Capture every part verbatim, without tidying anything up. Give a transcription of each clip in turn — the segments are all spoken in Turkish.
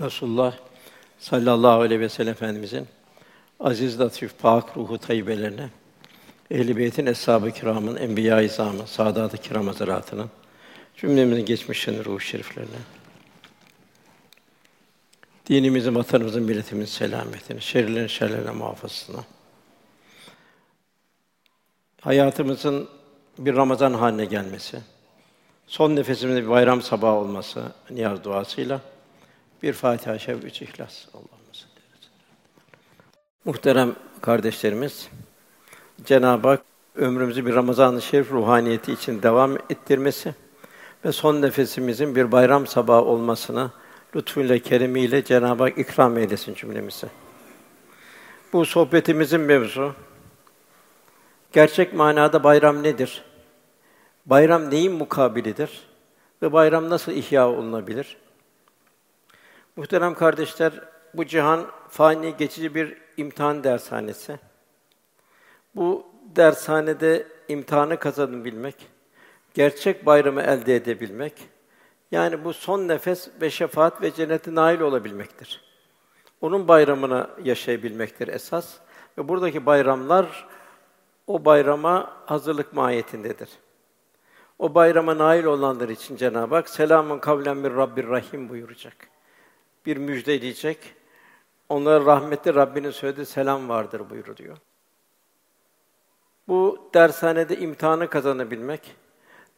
Resulullah sallallahu aleyhi ve sellem Efendimizin aziz, latif, pâk ruhu tayyibelerine, Ehl-i Beyt'in, Eshâb-ı Kirâm'ın, Enbiyâ-i Azam'ın, Sâdât-ı Kirâm Hazretâtı'nın, cümlemizin geçmişlerinin ruh-u şeriflerine, dinimizin, vatanımızın, milletimizin selametine, şerlerin şerlerine muhafazasına, hayatımızın bir Ramazan haline gelmesi, son nefesimizde bir bayram sabahı olması niyaz duasıyla bir Fatiha-i Şerif, üç İhlas. Allah'ımızın derece. Muhterem kardeşlerimiz, Cenab-ı Hak ömrümüzü bir Ramazan-ı Şerif ruhaniyeti için devam ettirmesi ve son nefesimizin bir bayram sabahı olmasını lütfuyla, keremiyle Cenab-ı Hak ikram eylesin cümlemize. Bu sohbetimizin mevzu, gerçek manada bayram nedir? Bayram neyin mukabilidir? Ve bayram nasıl ihya olunabilir? Muhterem kardeşler, bu cihan fani, geçici bir imtihan dershanesi. Bu dershanede imtihanı kazanabilmek, gerçek bayramı elde edebilmek, yani bu son nefes ve şefaat ve cennete nail olabilmektir. Onun bayramını yaşayabilmektir esas ve buradaki bayramlar o bayrama hazırlık mahiyetindedir. O bayrama nail olanlar için Cenab-ı Hak selamun kavlen min Rabbir Rahim buyuracak. Bir müjde edecek. Onlara rahmetli Rabbinin söylediği selam vardır buyuruyor. Bu dershanede imtihanı kazanabilmek,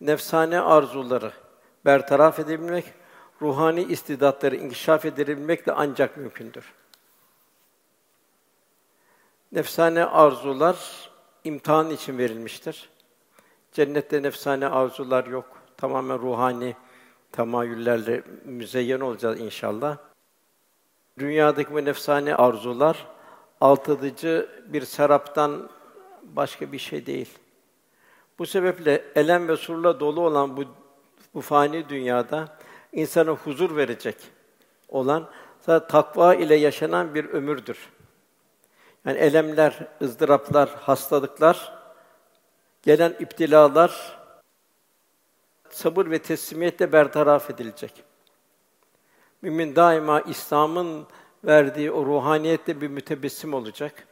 nefsane arzuları bertaraf edebilmek, ruhani istidatları inkişaf edebilmek de ancak mümkündür. Nefsane arzular imtihan için verilmiştir. Cennette nefsane arzular yok. Tamamen ruhani temayüllerle müzeyyen olacağız inşallah. Dünyadaki bu nefsane arzular aldatıcı bir seraptan başka bir şey değil. Bu sebeple elem ve surla dolu olan bu bu fani dünyada insana huzur verecek olan zaten takva ile yaşanan bir ömürdür. Yani elemler, ızdıraplar, hastalıklar, gelen iptilalar sabır ve teslimiyetle bertaraf edilecek. Mümin daima İslam'ın verdiği o ruhaniyetle bir mütebessim olacak.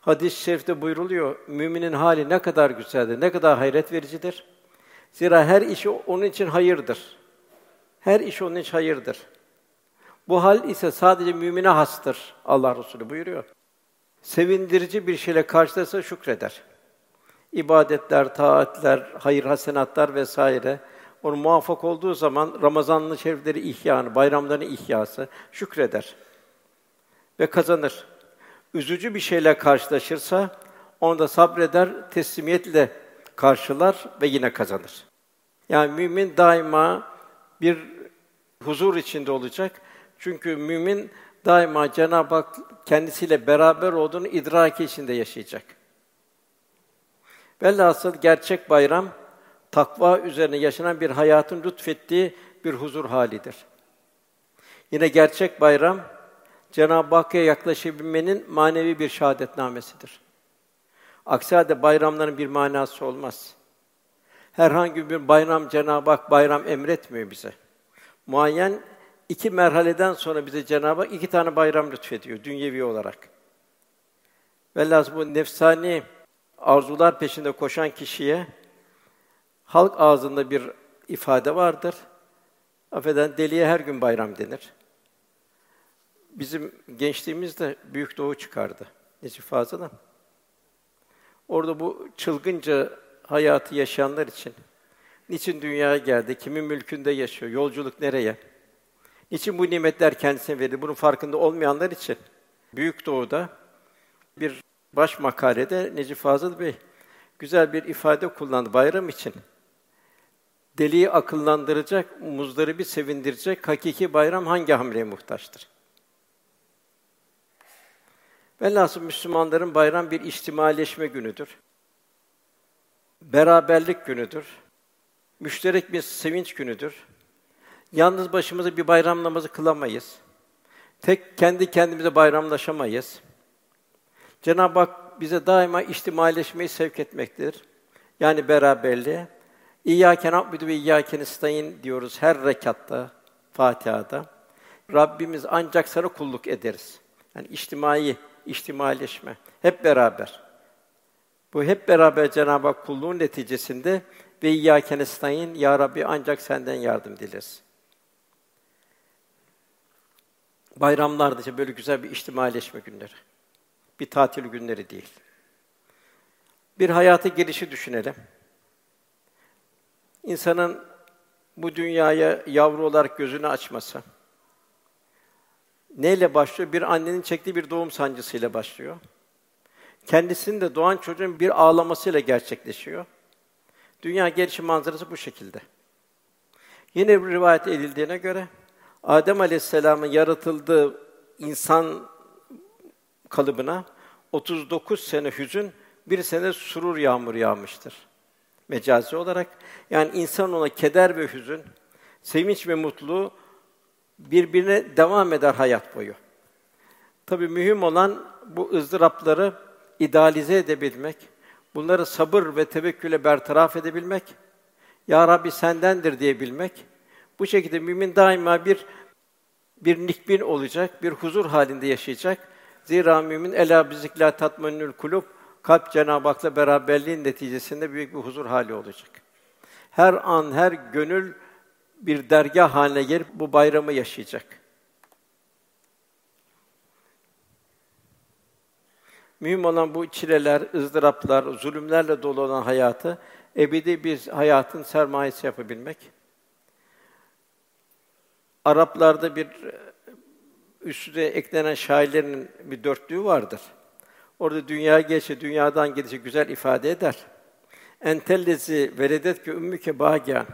Hadis-i şerifte buyruluyor, müminin hali ne kadar güzeldir, ne kadar hayret vericidir. Zira her işi onun için hayırdır. Her iş onun için hayırdır. Bu hal ise sadece mümine hastır. Allah Resulü buyuruyor. Sevindirici bir şeyle karşılaşsa şükreder. İbadetler, taatler, hayır hasenatlar vesaire. Onu muvaffak olduğu zaman Ramazan'ın şerifleri ihyanı, bayramların ihyası şükreder ve kazanır. Üzücü bir şeyle karşılaşırsa onu da sabreder, teslimiyetle karşılar ve yine kazanır. Yani mümin daima bir huzur içinde olacak. Çünkü mümin daima Cenab-ı Hak kendisiyle beraber olduğunu idraki içinde yaşayacak. Velhasıl gerçek bayram takva üzerine yaşanan bir hayatın lütfettiği bir huzur halidir. Yine gerçek bayram Cenab-ı Hakk'a yaklaşabilmenin manevi bir şahadetnamesidir. Aksi halde bayramların bir manası olmaz. Herhangi bir bayram Cenab-ı Hak bayram emretmiyor bize. Muayyen iki merhaleden sonra bize Cenab-ı Hak iki tane bayram lütfediyor dünyevi olarak. Velhâsıl bu nefsani arzular peşinde koşan kişiye halk ağzında bir ifade vardır. Affeden deliye her gün bayram denir. Bizim gençliğimizde Büyük Doğu çıkardı Necip Fazıl'ın. Orada bu çılgınca hayatı yaşayanlar için, niçin dünyaya geldi, kimin mülkünde yaşıyor, yolculuk nereye, niçin bu nimetler kendisine verildi, bunun farkında olmayanlar için Büyük Doğu'da bir baş makalede Necip Fazıl Bey güzel bir ifade kullandı bayram için. Deliyi akıllandıracak, muzdaribi sevindirecek hakiki bayram hangi hamleye muhtaçtır? Velhasıl Müslümanların bayram bir içtimaileşme günüdür. Beraberlik günüdür. Müşterek bir sevinç günüdür. Yalnız başımıza bir bayram namazı kılamayız. Tek kendi kendimize bayramlaşamayız. Cenab-ı Hak bize daima içtimaileşmeyi sevk etmektedir. Yani beraberliğe. İyyâke na'budu ve iyyâke nestaîn diyoruz her rekatta, Fatiha'da. Rabbimiz ancak sana kulluk ederiz. Yani içtimai, içtimaileşme, hep beraber. Bu hep beraber Cenab-ı Hak kulluğun neticesinde ve İyyâke nestaîn, ya Rabbi ancak senden yardım dileriz. Bayramlarda işte böyle güzel bir içtimaileşme günleri. Bir tatil günleri değil. Bir hayata gelişi düşünelim. İnsanın bu dünyaya yavru olarak gözünü açması, neyle başlıyor? Bir annenin çektiği bir doğum sancısıyla başlıyor. Kendisinin de doğan çocuğun bir ağlamasıyla gerçekleşiyor. Dünya gelişim manzarası bu şekilde. Yine bir rivayet edildiğine göre, Adem Aleyhisselam'ın yaratıldığı insan kalıbına otuz dokuz sene hüzün, bir sene surur yağmuru yağmıştır. Mecazi olarak. Yani insan ona keder ve hüzün, sevinç ve mutluluğu birbirine devam eder hayat boyu. Tabii mühim olan bu ızdırapları idealize edebilmek, bunları sabır ve tevekkülle bertaraf edebilmek, ya Rabbi sendendir diyebilmek. Bu şekilde mümin daima bir bir nikbin olacak, bir huzur halinde yaşayacak. Zira mümin elâ biziklâ tatmainnül kulûb, kalp Cenab-ı Hak'la beraberliğin neticesinde büyük bir huzur hali olacak. Her an, her gönül bir dergâh haline gelip bu bayramı yaşayacak. Mühim olan bu çileler, ızdıraplar, zulümlerle dolu olan hayatı ebedi bir hayatın sermayesi yapabilmek. Araplarda bir üstüne eklenen şairlerin bir dörtlüğü vardır. Orada dünya geçe, dünyadan gelişe güzel ifade eder. Entellezi veredet ki ümmüke bâgâ.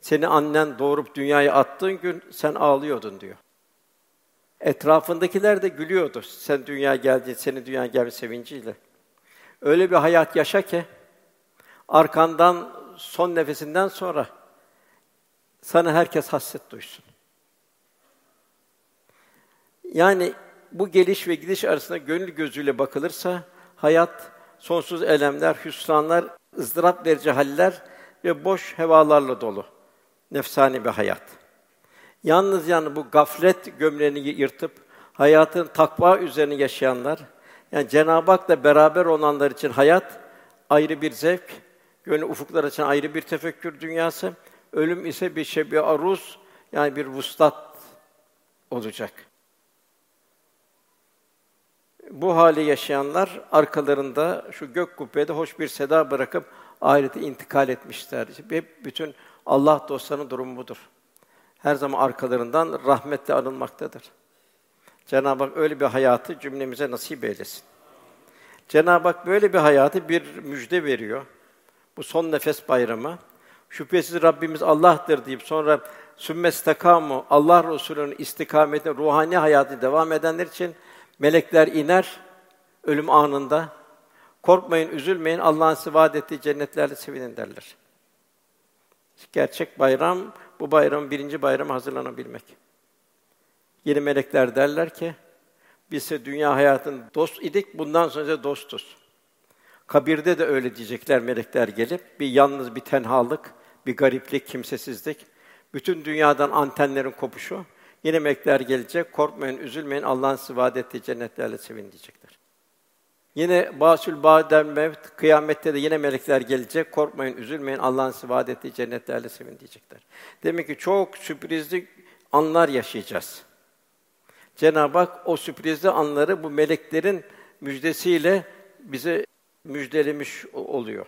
Seni annen doğurup dünyaya attığın gün sen ağlıyordun diyor. Etrafındakiler de gülüyordu. Sen dünya geldi, senin dünya gelme sevinciyle. Öyle bir hayat yaşa ki arkandan son nefesinden sonra sana herkes hasret duysun. Yani bu geliş ve gidiş arasında gönül gözüyle bakılırsa hayat sonsuz elemler, hüsranlar, ızdırap verici haller ve boş hevalarla dolu. Nefsani bir hayat. Yalnız yani bu gaflet gömleğini yırtıp hayatın takva üzerine yaşayanlar, yani Cenab-ı Hak'la beraber olanlar için hayat ayrı bir zevk, gönül ufukları için ayrı bir tefekkür dünyası, ölüm ise bir şebi aruz, yani bir vuslat olacak. Bu hali yaşayanlar arkalarında şu gök kubbede hoş bir seda bırakıp ahirete intikal etmişler. Hep bütün Allah dostlarının durumu budur. Her zaman arkalarından rahmetle anılmaktadır. Cenab-ı Hak öyle bir hayatı cümlemize nasip eylesin. Cenab-ı Hak böyle bir hayatı bir müjde veriyor. Bu son nefes bayramı. Şüphesiz Rabbimiz Allah'tır deyip sonra sümmestakamu, Allah Resulü'nün istikametine, ruhani hayatı devam edenler için melekler iner ölüm anında. Korkmayın, üzülmeyin, Allah'ın size vaat ettiği cennetlerle sevinin derler. Gerçek bayram, bu bayramın birinci bayramı hazırlanabilmek. Yeni melekler derler ki, biz size dünya hayatının dost idik, bundan sonra size dostuz. Kabirde de öyle diyecekler melekler gelip, bir yalnız, bir tenhalık, bir gariplik, kimsesizlik, bütün dünyadan antenlerin kopuşu, yeni melekler gelecek, korkmayın, üzülmeyin, Allah'ın size vaat ettiği cennetlerle sevinin diyecekler. Yine Bâsül Bâdel Mevt, kıyamette de yine melekler gelecek, korkmayın, üzülmeyin, Allah'ın size vaat ettiği cennetlerle sevinin diyecekler. Demek ki çok sürprizli anlar yaşayacağız. Cenab-ı Hak o sürprizli anları bu meleklerin müjdesiyle bize müjdelemiş oluyor.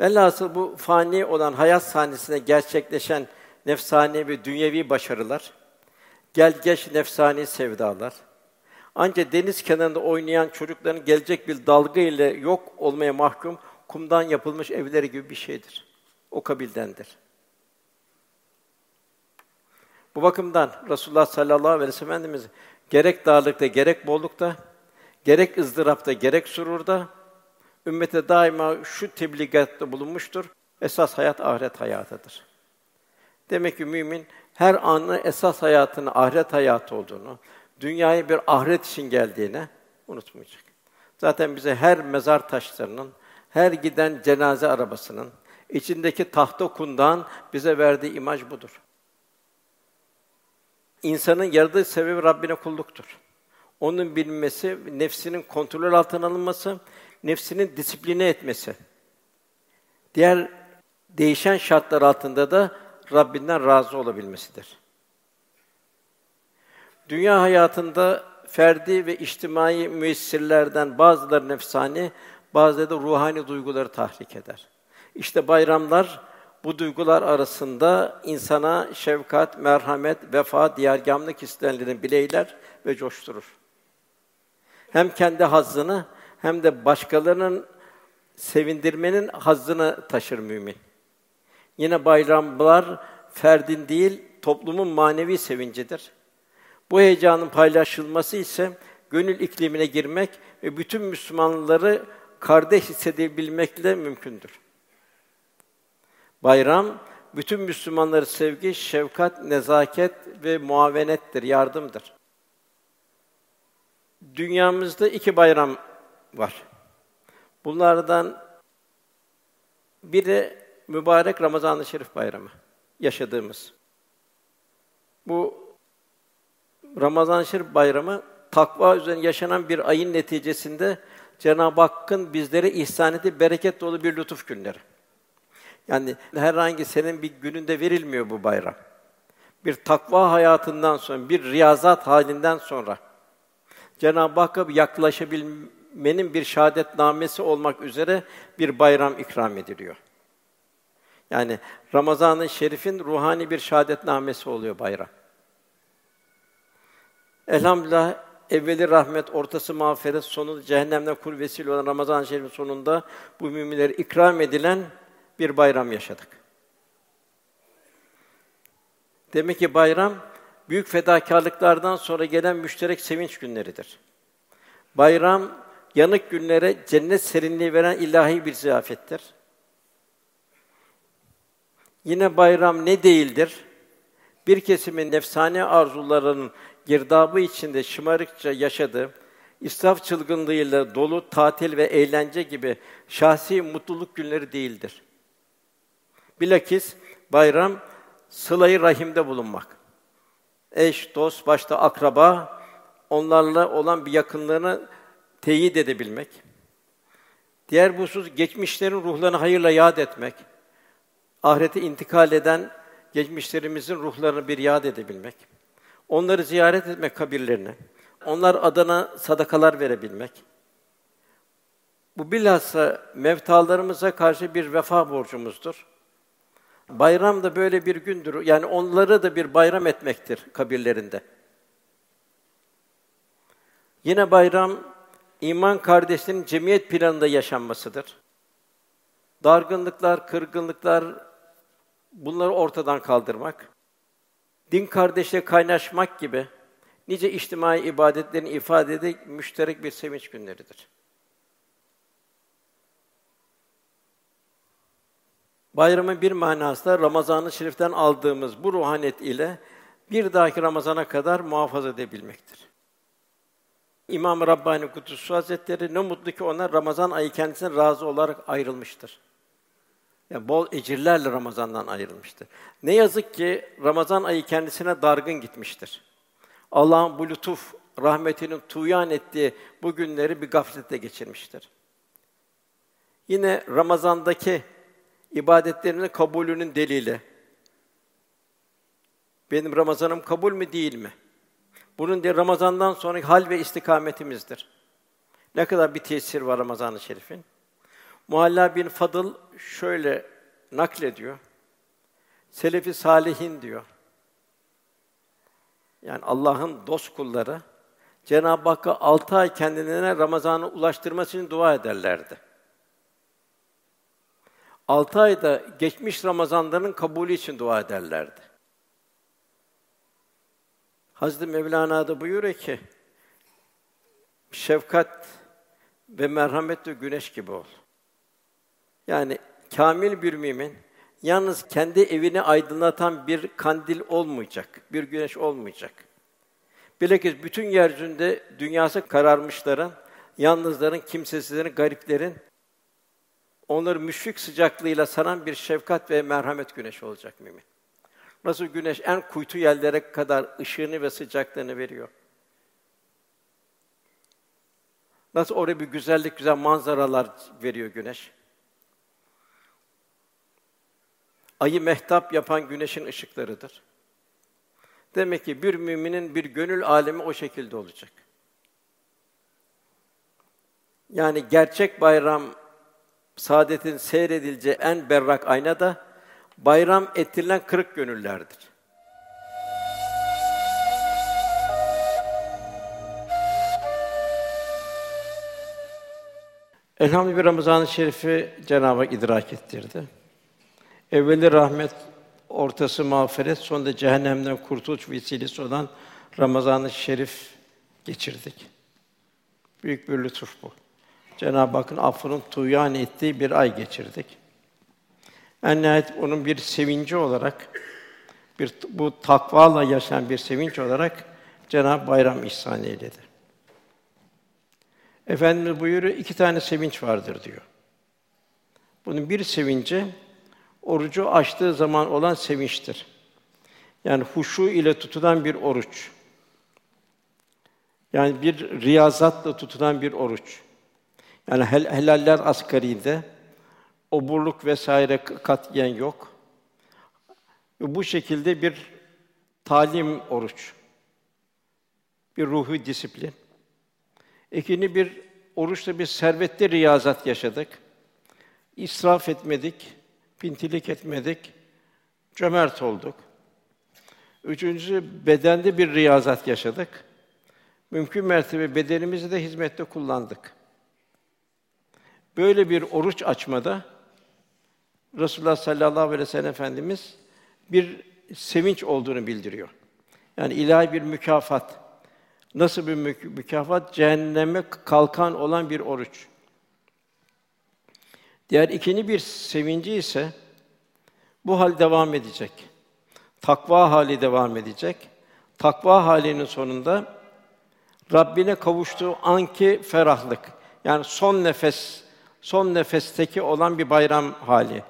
Velhasıl bu fani olan hayat sahnesinde gerçekleşen nefsani ve dünyevi başarılar, gelgeç nefsani sevdalar, ancak deniz kenarında oynayan çocukların gelecek bir dalga ile yok olmaya mahkum, kumdan yapılmış evleri gibi bir şeydir. O kabildendir. Bu bakımdan Resulullah sallallahu aleyhi ve sellem Efendimiz gerek darlıkta, gerek bollukta, gerek ızdırapta, gerek sururda, ümmete daima şu tebligatta bulunmuştur. Esas hayat, ahiret hayatıdır. Demek ki mümin, her anın esas hayatının ahiret hayatı olduğunu, dünyaya bir ahiret için geldiğine unutmayacak. Zaten bize her mezar taşlarının, her giden cenaze arabasının, içindeki tahta kundağın bize verdiği imaj budur. İnsanın yaratılış sebebi Rabbine kulluktur. Onun bilinmesi, nefsinin kontrol altına alınması, nefsinin disipline etmesi. Diğer değişen şartlar altında da Rabbinden razı olabilmesidir. Dünya hayatında ferdi ve içtimai müessirlerden bazıları nefsani, bazıları da ruhani duyguları tahrik eder. İşte bayramlar bu duygular arasında insana şefkat, merhamet, vefa, diğergâmlık hislerini bileyler ve coşturur. Hem kendi hazzını hem de başkalarının sevindirmenin hazzını taşır mümin. Yine bayramlar ferdin değil, toplumun manevi sevincidir. Bu heyecanın paylaşılması ise gönül iklimine girmek ve bütün Müslümanları kardeş hissedebilmekle mümkündür. Bayram, bütün Müslümanları sevgi, şefkat, nezaket ve muavenettir, yardımdır. Dünyamızda iki bayram var. Bunlardan biri mübarek Ramazan-ı Şerif bayramı, yaşadığımız. Bu Ramazan-ı Şerif bayramı, takva üzerine yaşanan bir ayın neticesinde Cenab-ı Hakk'ın bizlere ihsan ettiği bereket dolu bir lütuf günleri. Yani herhangi senin bir gününde verilmiyor bu bayram. Bir takva hayatından sonra, bir riyazat halinden sonra Cenab-ı Hakk'a yaklaşabilmenin bir şahadetnamesi olmak üzere bir bayram ikram ediliyor. Yani Ramazan-ı Şerif'in ruhani bir şahadetnamesi oluyor bayram. Elhamdülillah evveli rahmet, ortası mağfiret, sonu cehennemden kul vesile olan Ramazan-ı Şerif'in sonunda bu müminlere ikram edilen bir bayram yaşadık. Demek ki bayram, büyük fedakârlıklardan sonra gelen müşterek sevinç günleridir. Bayram, yanık günlere cennet serinliği veren ilahi bir ziyafettir. Yine bayram ne değildir? Bir kesimin nefsani arzularının girdabı içinde şımarıkça yaşadığı, israf çılgınlığıyla dolu tatil ve eğlence gibi şahsi mutluluk günleri değildir. Bilakis bayram, sıla-i rahimde bulunmak. Eş, dost, başta akraba, onlarla olan bir yakınlığını teyit edebilmek. Diğer bir husus, geçmişlerin ruhlarını hayırla yad etmek. Ahirete intikal eden geçmişlerimizin ruhlarını bir yad edebilmek. Onları ziyaret etmek, kabirlerini. Onlar adına sadakalar verebilmek. Bu bilhassa mevtalarımıza karşı bir vefa borcumuzdur. Bayram da böyle bir gündür. Yani onlara da bir bayram etmektir kabirlerinde. Yine bayram, iman kardeşliğinin cemiyet planında yaşanmasıdır. Dargınlıklar, kırgınlıklar, bunları ortadan kaldırmak, din kardeşle kaynaşmak gibi nice içtimai ibadetlerin ifade edildiği müşterek bir sevinç günleridir. Bayramın bir manası da Ramazan-ı Şerif'ten aldığımız bu ruhaniyet ile bir dahaki Ramazan'a kadar muhafaza edebilmektir. İmam-ı Rabbani Kudüs Hazretleri, ne mutlu ki ona Ramazan ayı kendisine razı olarak ayrılmıştır. Yani bol ecirlerle Ramazan'dan ayrılmıştır. Ne yazık ki Ramazan ayı kendisine dargın gitmiştir. Allah'ın bu lütuf, rahmetinin tuğyan ettiği bu günleri bir gafletle geçirmiştir. Yine Ramazan'daki ibadetlerinin kabulünün delili. Benim Ramazan'ım kabul mü değil mi? Bunun de Ramazan'dan sonraki hal ve istikametimizdir. Ne kadar bir tesir var Ramazan-ı Şerif'in. Muhalla bin Fadıl şöyle naklediyor. Selefi salihin diyor. Yani Allah'ın dost kulları Cenab-ı Hakk'a altı ay kendilerine Ramazan'ı ulaştırması için dua ederlerdi. Altı ayda geçmiş Ramazanların kabulü için dua ederlerdi. Hazreti Mevlana da buyuruyor ki, şefkat ve merhamet ve güneş gibi ol. Yani kâmil bir mümin, yalnız kendi evini aydınlatan bir kandil olmayacak, bir güneş olmayacak. Bilakis bütün yeryüzünde dünyası kararmışların, yalnızların, kimsesizlerin, gariplerin, onları müşfik sıcaklığıyla saran bir şefkat ve merhamet güneşi olacak mümin. Nasıl güneş en kuytu yerlere kadar ışığını ve sıcaklığını veriyor. Nasıl oraya bir güzellik, güzel manzaralar veriyor güneş. Ayı mehtap yapan güneşin ışıklarıdır. Demek ki bir müminin bir gönül alemi o şekilde olacak. Yani gerçek bayram, saadetin seyredileceği en berrak ayna da bayram ettirilen kırık gönüllerdir. Elhamdülillah Ramazan-ı Şerif'i Cenab-ı Hak idrak ettirdi. Evveli rahmet, ortası mağfiret, sonunda cehennemden kurtuluş vesilesi olan Ramazan-ı Şerif geçirdik. Büyük bir lütuf bu. Cenab-ı Hakk'ın affının tuğyan ettiği bir ay geçirdik. En nihayet onun bir sevinci olarak, bir bu takvayla yaşayan bir sevinç olarak Cenab-ı Hak bayram ihsan eyledi. Efendimiz buyuruyor, iki tane sevinç vardır diyor. Bunun bir sevinci, orucu açtığı zaman olan sevinçtir. Yani huşu ile tutulan bir oruç. Yani bir riyazatla tutulan bir oruç. Yani hel- helaller asgaride, oburluk vesaire katiyen yok. Bu şekilde bir talim oruç, bir ruhi disiplin. İkinci bir oruçla bir servetli riyazat yaşadık. İsraf etmedik, pintilik etmedik, cömert olduk. Üçüncüsü bedende bir riyazat yaşadık. Mümkün mertebe bedenimizi de hizmette kullandık. Böyle bir oruç açmada Resulullah sallallahu aleyhi ve sellem Efendimiz bir sevinç olduğunu bildiriyor. Yani ilahi bir mükafat. Nasıl bir mük- mükafat? Cehenneme kalkan olan bir oruç. Diğer ikinci bir sevinci ise bu hal devam edecek. Takva hali devam edecek. Takva halinin sonunda Rabbine kavuştuğu anki ferahlık. Yani son nefes, son nefesteki olan bir bayram hali.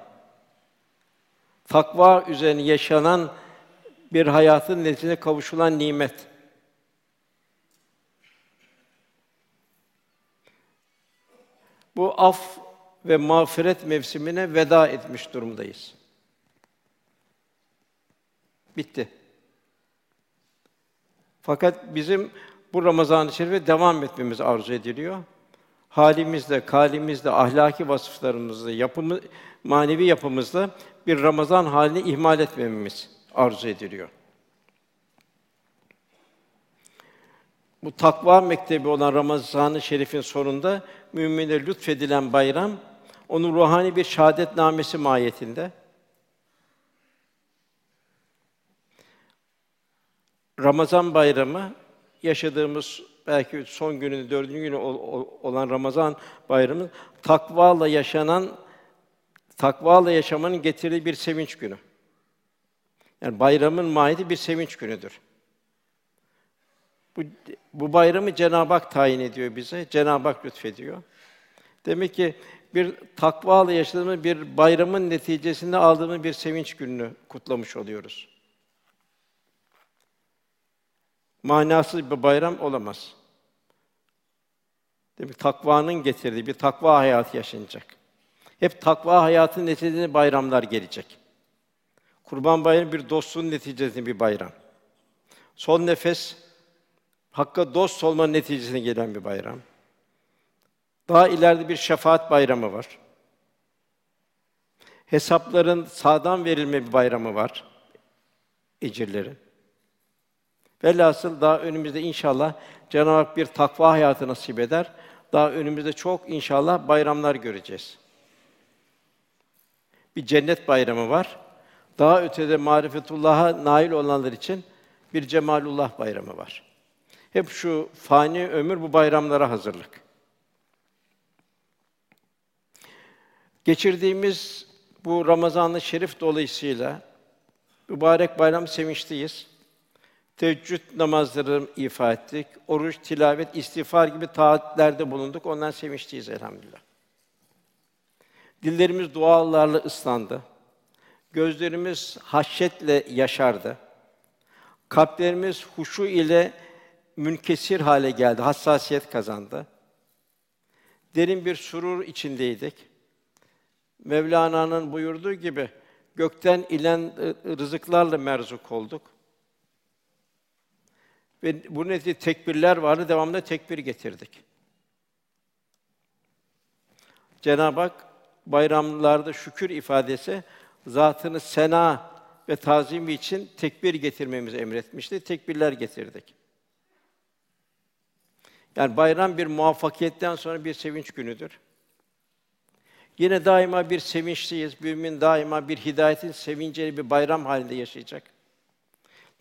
Takva üzerine yaşanan bir hayatın neticesinde kavuşulan nimet. Bu af ve mağfiret mevsimine veda etmiş durumdayız. Bitti. Fakat bizim bu Ramazan-ı Şerif'e devam etmemiz arzu ediliyor. Halimizle, kalimizle, ahlaki vasıflarımızla, yapımı, manevi yapımızla bir Ramazan halini ihmal etmememiz arzu ediliyor. Bu takva mektebi olan Ramazan-ı Şerif'in sonunda müminlere lütfedilen bayram, onun ruhani bir şahadetnamesi mahiyetinde. Ramazan bayramı, yaşadığımız belki son günü, dördüncü günü olan Ramazan bayramı, takvayla yaşanan, takvayla yaşamanın getirdiği bir sevinç günü. Yani bayramın mahiyeti bir sevinç günüdür. Bu, bu bayramı Cenab-ı Hak tayin ediyor bize, Cenab-ı Hak lütfediyor. Demek ki bir takvayla yaşadığımız bir bayramın neticesinde aldığımız bir sevinç gününü kutlamış oluyoruz. Manasız bir bayram olamaz. Demek ki takvanın getirdiği bir takva hayatı yaşanacak. Hep takva hayatının neticesinde bayramlar gelecek. Kurban Bayramı bir dostluğun neticesinde bir bayram. Son nefes Hakk'a dost olmanın neticesine gelen bir bayram. Daha ileride bir şefaat bayramı var. Hesapların sağdan verilme bir bayramı var. Ecirlerin. Velhasıl daha önümüzde inşallah Cenab-ı Hak bir takva hayatı nasip eder. Daha önümüzde çok inşallah bayramlar göreceğiz. Bir cennet bayramı var. Daha ötede marifetullah'a nail olanlar için bir cemalullah bayramı var. Hep şu fani ömür bu bayramlara hazırlık. Geçirdiğimiz bu Ramazan-ı Şerif dolayısıyla mübarek bayram sevinçliyiz. Teheccüd namazları ifa ettik, oruç, tilavet, istiğfar gibi taatlerde bulunduk. Ondan sevinçliyiz elhamdülillah. Dillerimiz dualarla ıslandı. Gözlerimiz haşyetle yaşardı. Kalplerimiz huşu ile münkesir hale geldi, hassasiyet kazandı. Derin bir surur içindeydik. Mevlana'nın buyurduğu gibi, gökten inen rızıklarla merzuk olduk. Ve bunun netice tekbirler vardı, devamlı tekbir getirdik. Cenab-ı Hak, bayramlarda şükür ifadesi, zatını sena ve tazimi için tekbir getirmemizi emretmişti, tekbirler getirdik. Yani bayram bir muvaffakiyetten sonra bir sevinç günüdür. Yine daima bir sevinçliyiz. Mümin daima bir hidayetin sevinceli bir bayram halinde yaşayacak.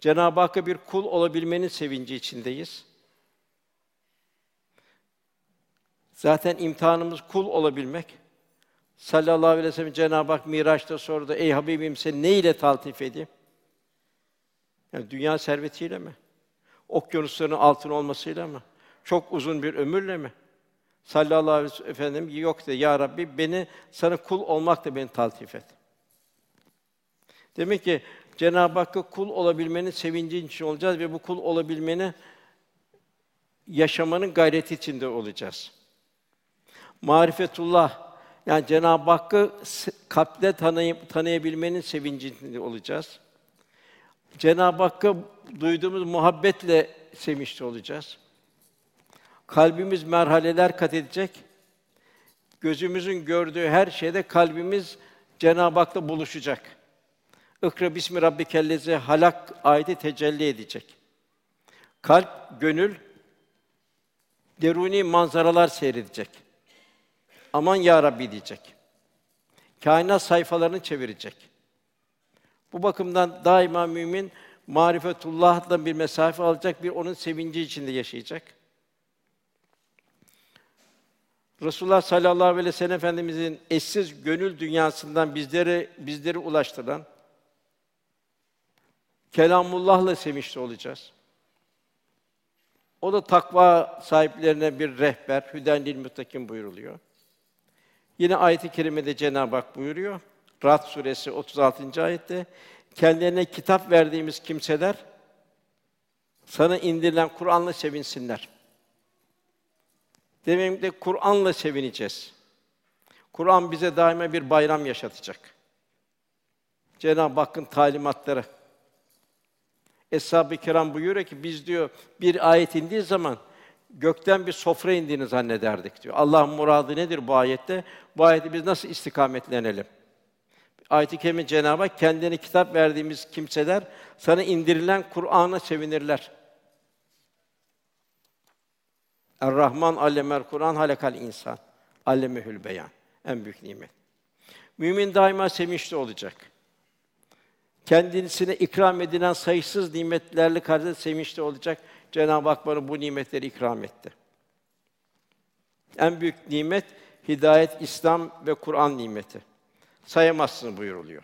Cenab-ı Hakk'a bir kul olabilmenin sevinci içindeyiz. Zaten imtihanımız kul olabilmek. Sallallahu aleyhi ve sellem Cenab-ı Hak Miraç'ta sordu: "Ey Habibim, seni ne ile taltif edeyim?" Yani dünya servetiyle mi? Okyanusların altın olmasıyla mı? Çok uzun bir ömürle mi? Sallallahu aleyhi ve sellem Efendimiz yok dedi: "Ya Rabbi, beni sana kul olmakla beni taltif et." Demek ki Cenab-ı Hakk'a kul olabilmenin sevinci için olacağız ve bu kul olabilmeni yaşamanın gayreti içinde olacağız. Marifetullah, yani Cenab-ı Hakk'ı kalple tanıyıp tanıyabilmenin sevinci içinde olacağız. Cenab-ı Hakk'a duyduğumuz muhabbetle sevinçli olacağız. Kalbimiz merhaleler kat edecek. Gözümüzün gördüğü her şeyde kalbimiz Cenab-ı Hak'la buluşacak. İkra bismi rabbikellezi halak ayeti tecelli edecek. Kalp, gönül deruni manzaralar seyredecek. Aman ya Rabbi diyecek. Kainat sayfalarını çevirecek. Bu bakımdan daima mümin marifetullah'tan bir mesafe alacak, bir onun sevinci içinde yaşayacak. Resulullah sallallahu aleyhi ve sellem Efendimizin eşsiz gönül dünyasından bizlere bizleri ulaştıran Kelamullah'la sevinçli olacağız. O da takva sahiplerine bir rehber, hüdenlil muttakin buyuruluyor. Yine ayet-i kerimede Cenab-ı Hak buyuruyor. Ra'd suresi otuz altıncı ayette kendilerine kitap verdiğimiz kimseler sana indirilen Kur'an'la sevinsinler. Demek ki Kur'an'la sevineceğiz. Kur'an bize daima bir bayram yaşatacak. Cenab-ı Hakk'ın talimatları. Eshab-ı Kiram buyuruyor ki biz diyor bir ayet indiği zaman gökten bir sofra indiğini zannederdik diyor. Allah'ın muradı nedir bu ayette? Bu ayeti biz nasıl istikametlenelim? Ayet-i kerime Cenab-ı Hak kendine kitap verdiğimiz kimseler sana indirilen Kur'an'a sevinirler. Er-Rahman allemel Kur'an halakal insan. Allemehül beyan. En büyük nimet. Mümin daima sevinçli olacak. Kendisine ikram edilen sayısız nimetlerle karşısında sevinçli olacak. Cenab-ı Hak bana bu nimetleri ikram etti. En büyük nimet hidayet, İslam ve Kur'an nimeti. Sayamazsın buyuruluyor.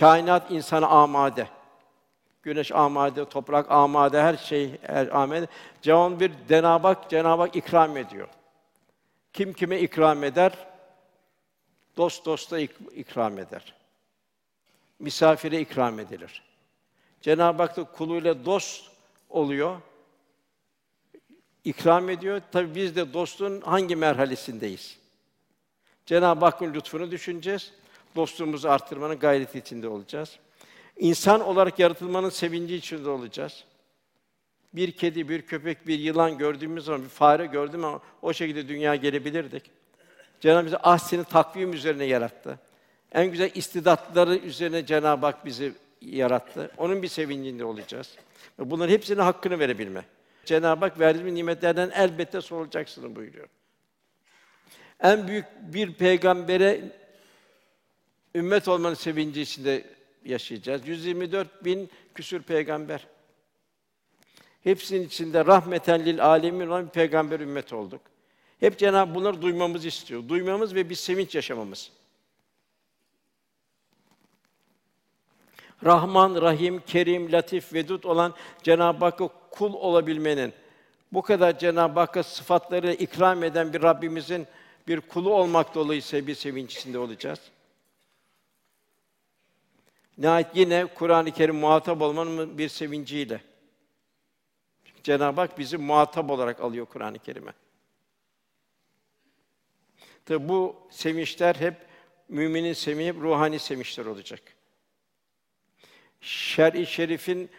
Kainat insana amade. Güneş amade, toprak amade, her şey her amade. Cevan bir Cenab-ı Hak, Cenab-ı Hak ikram ediyor. Kim kime ikram eder? Dost dosta ikram eder. Misafire ikram edilir. Cenab-ı Hak da kuluyla dost oluyor. İkram ediyor. Tabii biz de dostluğun hangi merhalesindeyiz? Cenab-ı Hakk'ın lütfunu düşüneceğiz. Dostluğumuzu artırmanın gayreti içinde olacağız. İnsan olarak yaratılmanın sevinci içinde olacağız. Bir kedi, bir köpek, bir yılan gördüğümüz zaman, bir fare gördüm ama o şekilde dünyaya gelebilirdik. Cenab-ı Hak ahseni takvim üzerine yarattı. En güzel istidatları üzerine Cenab-ı Hak bizi yarattı. Onun bir sevincinde olacağız. Bunların hepsinin hakkını verebilme. Cenab-ı Hak verdiğimiz nimetlerden elbette sorulacaksın buyuruyor. En büyük bir peygambere ümmet olmanın sevinci içinde yaşayacağız. yüz yirmi dört bin küsur peygamber. Hepsinin içinde rahmeten lil âlemin olan bir peygamber ümmeti olduk. Hep Cenab-ı Hak bunları duymamızı istiyor. Duymamız ve bir sevinç yaşamamız. Rahman, Rahim, Kerim, Latif, Vedud olan Cenab-ı Hakk'a kul olabilmenin, bu kadar Cenab-ı Hakk'a sıfatları ikram eden bir Rabbimizin bir kulu olmak dolayısıyla bir sevinç içinde olacağız. Nihayet yine Kur'an-ı Kerim muhatap olmanın bir sevinciyle. Cenab-ı Hak bizi muhatap olarak alıyor Kur'an-ı Kerim'e. Tabi bu sevinçler hep müminin sevinci, ruhani sevinçler olacak. Şer'i şerifin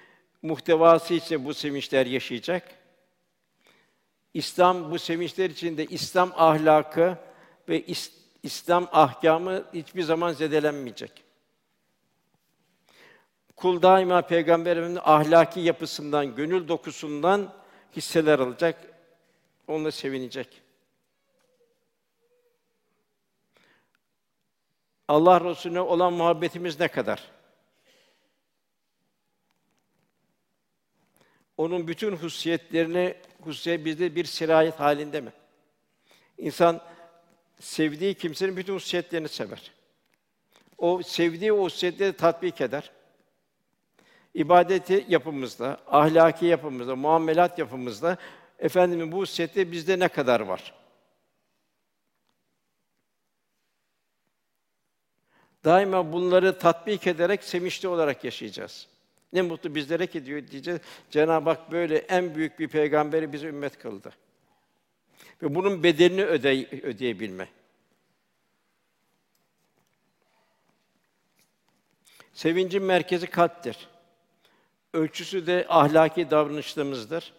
muhtevası ise bu sevinçler yaşayacak. İslam bu sevinçler içinde İslam ahlakı ve is- İslam ahkamı hiçbir zaman zedelenmeyecek. Kul daima Peygamber Efendimiz'in ahlaki yapısından, gönül dokusundan hisseler alacak, onunla sevinecek. Allah Resulüne olan muhabbetimiz ne kadar? Onun bütün hususiyetlerini, hususiyet bizde bir sirayet halinde mi? İnsan sevdiği kimsenin bütün hususiyetlerini sever. O sevdiği o hususiyetleri tatbik eder. İbadeti yapımızda, ahlaki yapımızda, muamelat yapımızda Efendimiz'in bu hususiyeti bizde ne kadar var? Daima bunları tatbik ederek sevinçli olarak yaşayacağız. Ne mutlu bizlere ki diyor diyeceğiz. Cenab-ı Hak böyle en büyük bir peygamberi bize ümmet kıldı. Ve bunun bedelini öde ödeyebilme. Sevincin merkezi kalptir. Ölçüsü de ahlaki davranışlarımızdır.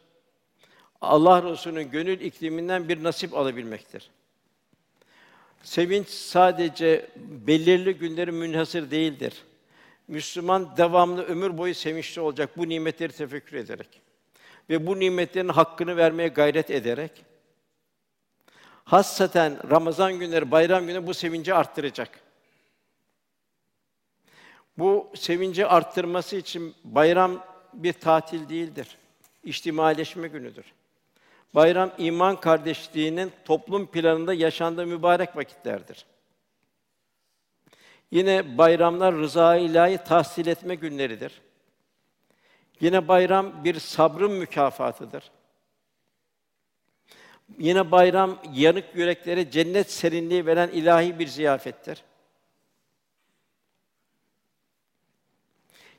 Allah Resulü'nün gönül ikliminden bir nasip alabilmektir. Sevinç sadece belirli günlerin münhasır değildir. Müslüman devamlı ömür boyu sevinçli olacak bu nimetleri tefekkür ederek ve bu nimetlerin hakkını vermeye gayret ederek, hassaten Ramazan günleri, bayram günleri bu sevinci arttıracak. Bu sevinci arttırması için bayram bir tatil değildir. İçtimaileşme günüdür. Bayram iman kardeşliğinin toplum planında yaşandığı mübarek vakitlerdir. Yine bayramlar rıza-i ilahi tahsil etme günleridir. Yine bayram bir sabrın mükafatıdır. Yine bayram yanık yüreklere cennet serinliği veren ilahi bir ziyafettir.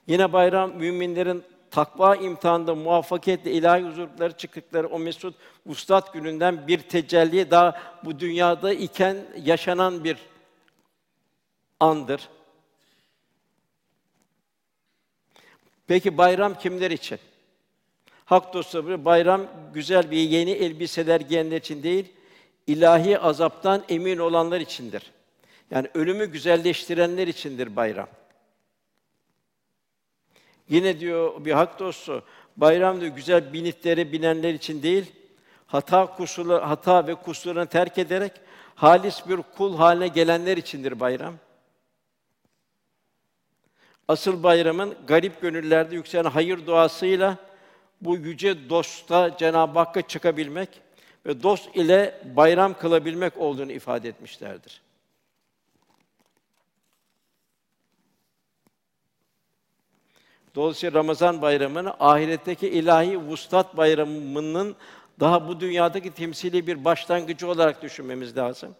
Yine bayram müminlerin takva imtihanında muvaffakiyetle ilahi huzurlara çıktıkları o mesut vuslat gününden bir tecelli daha bu dünyada iken yaşanan bir andır. Peki bayram kimler için? Hak dostları, bayram güzel bir yeni elbiseler giyenler için değil, ilahi azaptan emin olanlar içindir. Yani ölümü güzelleştirenler içindir bayram. Yine diyor bir hak dostu, bayram diyor güzel binitlere binenler için değil, hata kusurları, hata ve kusurlarını terk ederek halis bir kul haline gelenler içindir bayram. Asıl bayramın garip gönüllerde yükselen hayır duasıyla bu yüce dosta Cenab-ı Hakk'a çıkabilmek ve dost ile bayram kılabilmek olduğunu ifade etmişlerdir. Dolayısıyla Ramazan bayramını ahiretteki ilahi vuslat bayramının daha bu dünyadaki temsili bir başlangıcı olarak düşünmemiz lazım.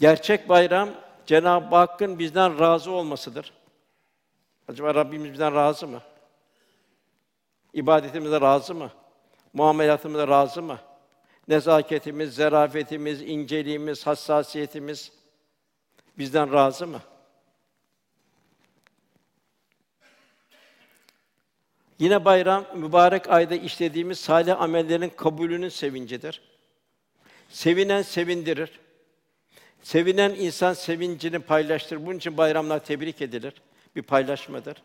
Gerçek bayram Cenab-ı Hakk'ın bizden razı olmasıdır. Acaba Rabbimiz bizden razı mı? İbadetimize razı mı? Muamelatımıza razı mı? Nezaketimiz, zarafetimiz, inceliğimiz, hassasiyetimiz bizden razı mı? Yine bayram, mübarek ayda işlediğimiz salih amellerin kabulünün sevincidir. Sevinen sevindirir. Sevinen insan sevincini paylaştırır. Bunun için bayramlar tebrik edilir. Bir paylaşmadır.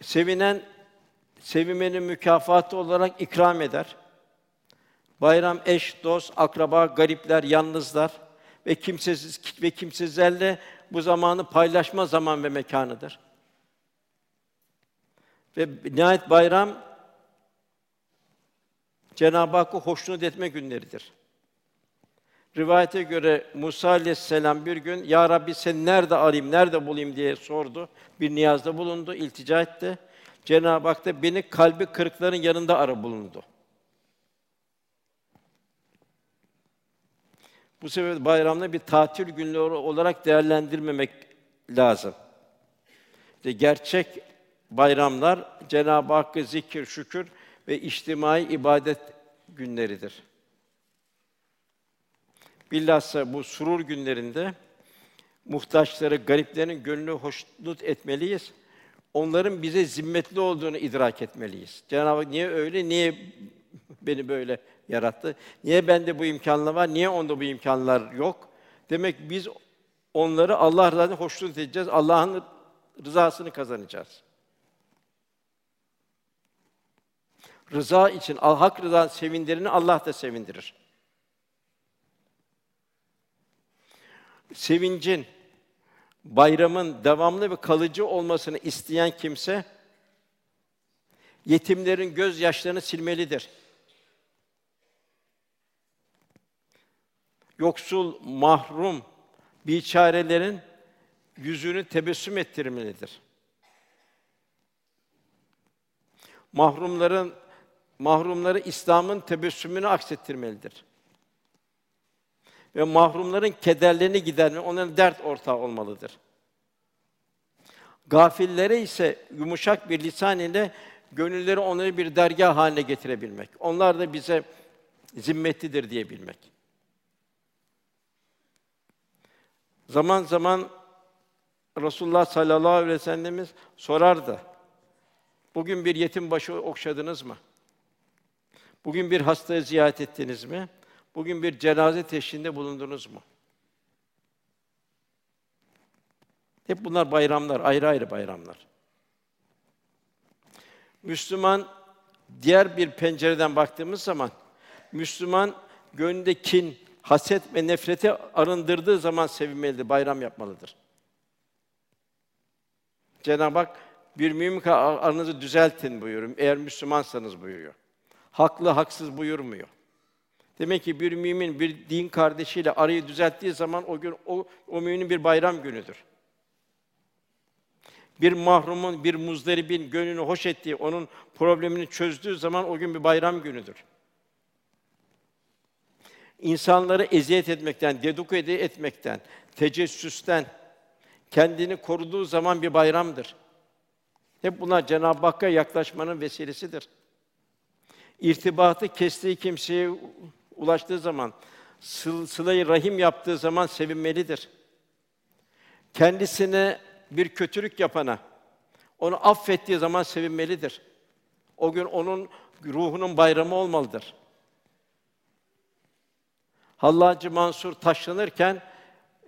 Sevinen, sevinmenin mükafatı olarak ikram eder. Bayram eş, dost, akraba, garipler, yalnızlar ve kimsesiz ve kimsizlerle bu zamanı paylaşma zaman ve mekanıdır. Ve nihayet bayram Cenab-ı Hakk'ı hoşnut etme günleridir. Rivayete göre Musa aleyhisselam bir gün "Ya Rabbi seni nerede arayayım, nerede bulayım?" diye sordu. Bir niyazda bulundu, iltica etti. Cenab-ı Hak da "Beni kalbi kırıkların yanında ara" bulundu. Bu sebeple bayramları bir tatil günleri olarak değerlendirmemek lazım. İşte gerçek bayramlar Cenab-ı Hakk'a zikir, şükür ve içtimai ibadet günleridir. Bilhassa bu surur günlerinde muhtaçları, gariplerin gönlünü hoşnut etmeliyiz. Onların bize zimmetli olduğunu idrak etmeliyiz. Cenab-ı Hak niye öyle, niye beni böyle yarattı? Niye bende bu imkânlar var, niye onda bu imkânlar yok? Demek biz onları Allah rızasını hoşnut edeceğiz, Allah'ın rızasını kazanacağız. Rıza için, hak rızası sevindirini Allah da sevindirir. Sevincin, bayramın devamlı ve kalıcı olmasını isteyen kimse, yetimlerin gözyaşlarını silmelidir. Yoksul, mahrum, biçarelerin yüzünü tebessüm ettirmelidir. Mahrumların, mahrumları İslam'ın tebessümünü aksettirmelidir. Ve mahrumların kederlerini gidermeli, onların dert ortağı olmalıdır. Gafillere ise yumuşak bir lisan ile gönülleri onları bir dergâh haline getirebilmek. Onlar da bize zimmetlidir diyebilmek. Zaman zaman Resulullah sallallahu aleyhi ve sellem'imiz sorardı. Bugün bir yetim başı okşadınız mı? Bugün bir hastayı ziyaret ettiniz mi? Bugün bir cenaze teşrifinde bulundunuz mu? Hep bunlar bayramlar, ayrı ayrı bayramlar. Müslüman, diğer bir pencereden baktığımız zaman, Müslüman gönlünde kin, haset ve nefreti arındırdığı zaman sevinmelidir, bayram yapmalıdır. Cenab-ı Hak, bir mümin aranızı düzeltin buyuruyor, eğer Müslümansanız buyuruyor. Haklı, haksız buyurmuyor. Demek ki bir mümin bir din kardeşiyle arayı düzelttiği zaman o gün o, o müminin bir bayram günüdür. Bir mahrumun, bir muzdaribin gönlünü hoş ettiği, onun problemini çözdüğü zaman o gün bir bayram günüdür. İnsanları eziyet etmekten, dedikodu etmekten, tecessüsten kendini koruduğu zaman bir bayramdır. Hep bunlar Cenab-ı Hakk'a yaklaşmanın vesilesidir. İrtibatı kestiği kimseye ulaştığı zaman, sı- sıla-i rahim yaptığı zaman sevinmelidir. Kendisine bir kötülük yapana, onu affettiği zaman sevinmelidir. O gün onun ruhunun bayramı olmalıdır. Hallacı Mansur taşlanırken,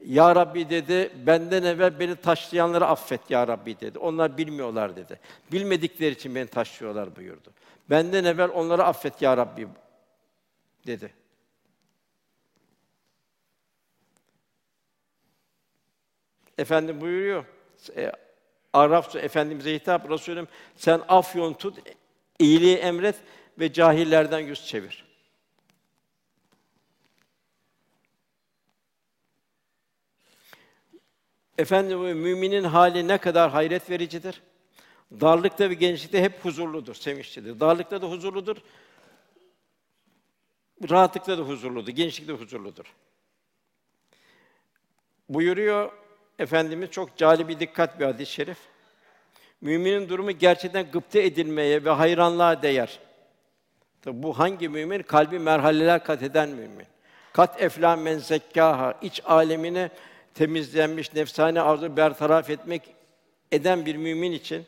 "Ya Rabbi" dedi, "benden evvel beni taşlayanları affet Ya Rabbi" dedi. "Onlar bilmiyorlar" dedi. "Bilmedikleri için beni taşlıyorlar" buyurdu. "Benden evvel onları affet Ya Rabbi" dedi. Efendim buyuruyor, Araf Efendimiz'e hitap, "Resulüm sen afyon tut, iyiliği emret ve cahillerden yüz çevir." Efendim, müminin hali ne kadar hayret vericidir. Darlıkta ve gençlikte hep huzurludur, sevinçlidir. Darlıkta da huzurludur, rahatlıkta da huzurludur, gençlikte de huzurludur. Buyuruyor Efendimiz, çok câlibi dikkat bir hadis-i şerif. Müminin durumu gerçekten gıpta edilmeye ve hayranlığa değer. Tabi bu hangi mümin? Kalbi merhaleler kat eden mümin. Kat eflâ men zekkâhâ, iç âlemine temizlenmiş, nefsane arzuyu bertaraf etmek eden bir mümin için,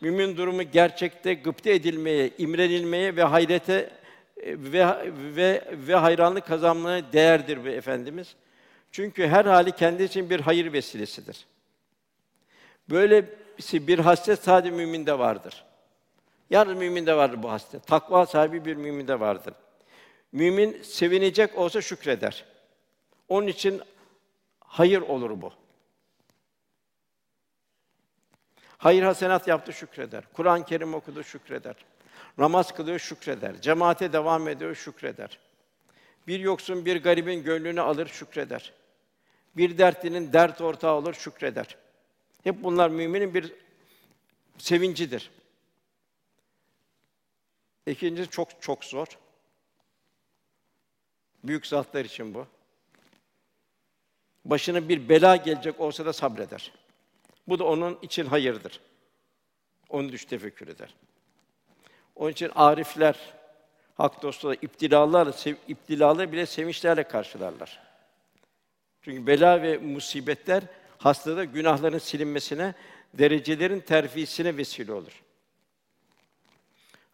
mümin durumu gerçekte gıpta edilmeye, imrenilmeye ve hayrete ve ve ve hayranlık kazanmaya değerdir bu Efendimiz. Çünkü her hali kendi için bir hayır vesilesidir. Böylesi bir haslet sadece müminde vardır. Yalnız müminde vardır bu haslet. Takva sahibi bir müminde vardır. Mümin sevinecek olsa şükreder. Onun için hayır olur bu. Hayır hasenat yaptı, şükreder. Kur'an-ı Kerim okudu, şükreder. Namaz kılıyor, şükreder. Cemaate devam ediyor, şükreder. Bir yoksun, bir garibin gönlünü alır, şükreder. Bir dertlinin dert ortağı olur, şükreder. Hep bunlar müminin bir sevincidir. İkincisi çok çok zor. Büyük zatlar için bu. Başına bir bela gelecek olsa da sabreder. Bu da onun için hayırdır. Onu düş tefekkür eder. Onun için arifler, hak dostları iptilalarla, iptilaları bile sevinçlerle karşılarlar. Çünkü bela ve musibetler hastada günahların silinmesine, derecelerin terfisine vesile olur.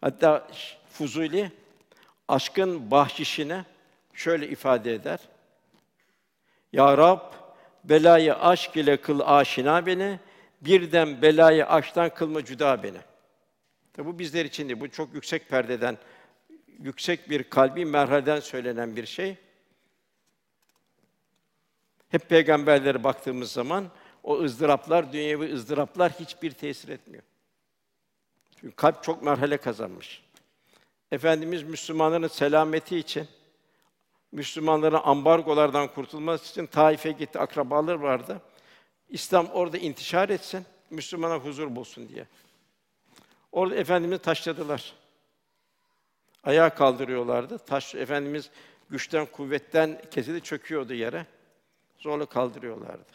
Hatta Fuzuli aşkın bahşişine şöyle ifade eder: Ya Rab, belayı aşk ile kıl aşina beni, birden belayı aşktan kılma cüda beni. Tabi bu bizler için değil, bu çok yüksek perdeden, yüksek bir kalbi merhaleden söylenen bir şey. Hep peygamberlere baktığımız zaman o ızdıraplar, dünyevi ızdıraplar hiçbir tesir etmiyor. Çünkü kalp çok merhale kazanmış. Efendimiz Müslümanların selameti için, Müslümanların ambargolardan kurtulması için Taif'e gitti, akrabalar vardı. İslam orada intişar etsin, Müslümanlar huzur bulsun diye. Orada Efendimiz'i taşladılar. Ayağa kaldırıyorlardı. Taş, Efendimiz güçten, kuvvetten kesildi, çöküyordu yere. Zorla kaldırıyorlardı.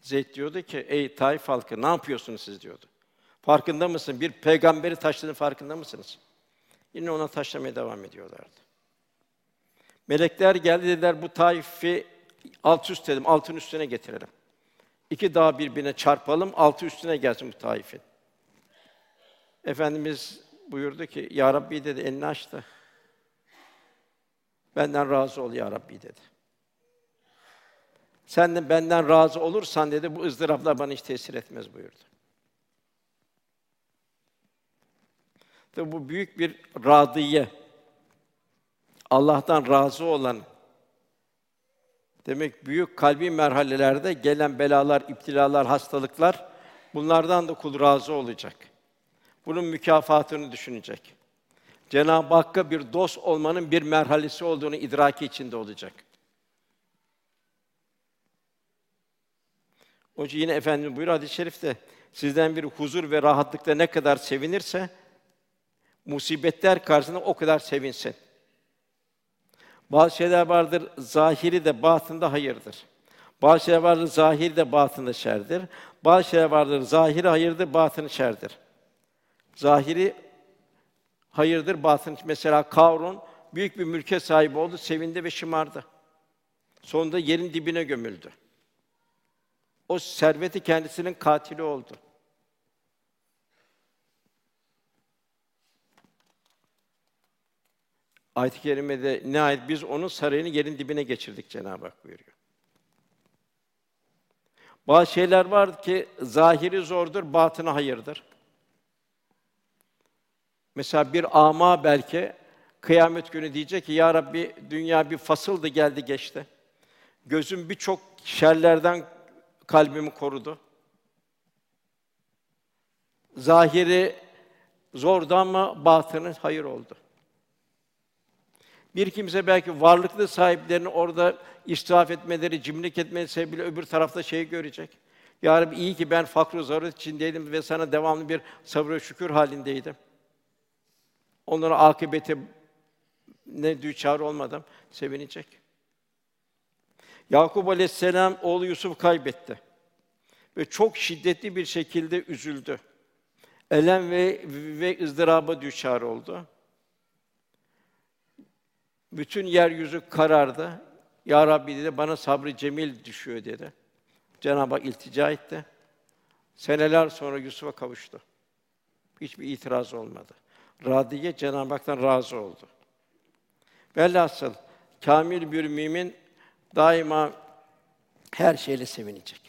Zeyd diyordu ki, ey Taif halkı, ne yapıyorsunuz siz diyordu. Farkında mısın? Bir peygamberi taşladığının farkında mısınız? Yine ona taşlamaya devam ediyorlardı. Melekler geldi dediler, bu Taif'i alt üst edelim, altın üstüne getirelim. İki dağ birbirine çarpalım, altı üstüne gelsin bu Taif'in. Efendimiz buyurdu ki, Ya Rabbi dedi, elini açtı. Benden razı ol Ya Rabbi dedi. Sen de benden razı olursan dedi, bu ızdıraplar bana hiç tesir etmez buyurdu. Tabi bu büyük bir râdiye, Allah'tan razı olan. Demek büyük kalbi merhalelerde gelen belalar, iptilalar, hastalıklar, bunlardan da kul razı olacak. Bunun mükafatını düşünecek. Cenab-ı Hakk'a bir dost olmanın bir merhalesi olduğunu idraki içinde olacak. Onun için yine Efendimiz buyuruyor hadis-i şerifte, sizden biri huzur ve rahatlıkta ne kadar sevinirse, musibetler karşısında o kadar sevinsin. Bazı şeyler vardır, zahiri de batında hayırdır. Bazı şeyler vardır, zahiri de batında şerdir. Bazı şeyler vardır, zahiri hayırdır, batını şerdir. Zahiri hayırdır, batın. Mesela Karun büyük bir mülke sahibi oldu, sevindi ve şımardı. Sonunda yerin dibine gömüldü. O serveti kendisinin katili oldu. Ayet-i kerimede nihayet biz onun sarayını yerin dibine geçirdik Cenab-ı Hak buyuruyor. Bazı şeyler var ki zahiri zordur, batını hayırdır. Mesela bir ama belki kıyamet günü diyecek ki Ya Rabbi dünya bir fasıldı geldi geçti. Gözüm birçok şerlerden kalbimi korudu. Zahiri zordu ama batını hayır oldu. Bir kimse belki varlıklı sahiplerini orada israf etmeleri, cimrilik etmeleri sebebiyle öbür tarafta şeyi görecek. Ya Rabbi iyi ki ben fakr-ı zaruret içindeydim ve sana devamlı bir sabır ve şükür halindeydim. Onların akıbetine düçar olmadan sevinecek. Yakup Aleyhisselam oğlu Yusuf kaybetti ve çok şiddetli bir şekilde üzüldü. Elem ve ve ızdıraba düçar oldu. Bütün yeryüzü karardı. Ya Rabbi dedi, bana sabrı cemil düşüyor dedi. Cenab-ı Hak iltica etti. Seneler sonra Yusuf'a kavuştu. Hiçbir itiraz olmadı. Râdiye Cenab-ı Hak'tan razı oldu. Velhasıl kâmil bir mümin daima her şeyle sevinecek.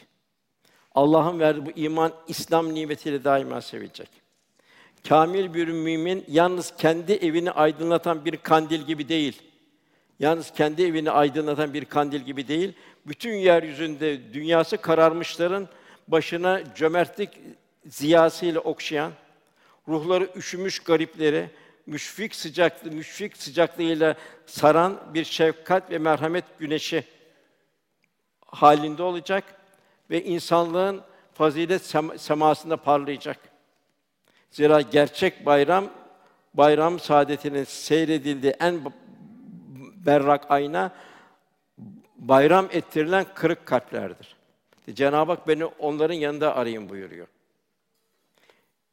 Allah'ın verdiği bu iman, İslam nimetiyle daima sevinecek. Kâmil bir mümin yalnız kendi evini aydınlatan bir kandil gibi değil. Yalnız kendi evini aydınlatan bir kandil gibi değil. Bütün yeryüzünde dünyası kararmışların başına cömertlik ziyasıyla okşayan, ruhları üşümüş garipleri müşfik sıcaklığı, müşfik sıcaklığıyla saran bir şefkat ve merhamet güneşi halinde olacak ve insanlığın fazilet sem- semasında parlayacak. Zira gerçek bayram, bayram saadetinin seyredildiği en berrak ayna bayram ettirilen kırık kalplerdir. Cenab-ı Hak beni onların yanında arayın buyuruyor.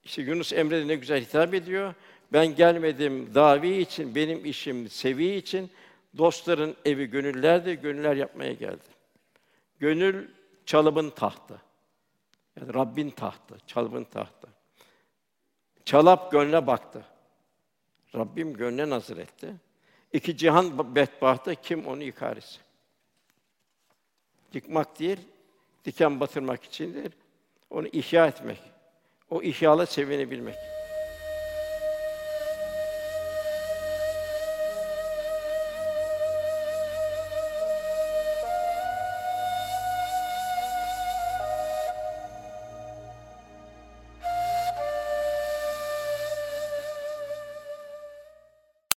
İşte Yunus Emre de ne güzel hitap ediyor. Ben gelmedim davi için, benim işim sevi için, dostların evi gönüllerde, gönüller yapmaya geldim. Gönül çalımın tahtı. Yani Rabbin tahtı, çalımın tahtı. Çalap gönle baktı. Rabbim gönle nazır etti. İki cihan bedbahtı, kim onu yıkarız? Yıkmak değil, diken batırmak içindir. Onu ihya etmek. O ihyala sevinebilmek.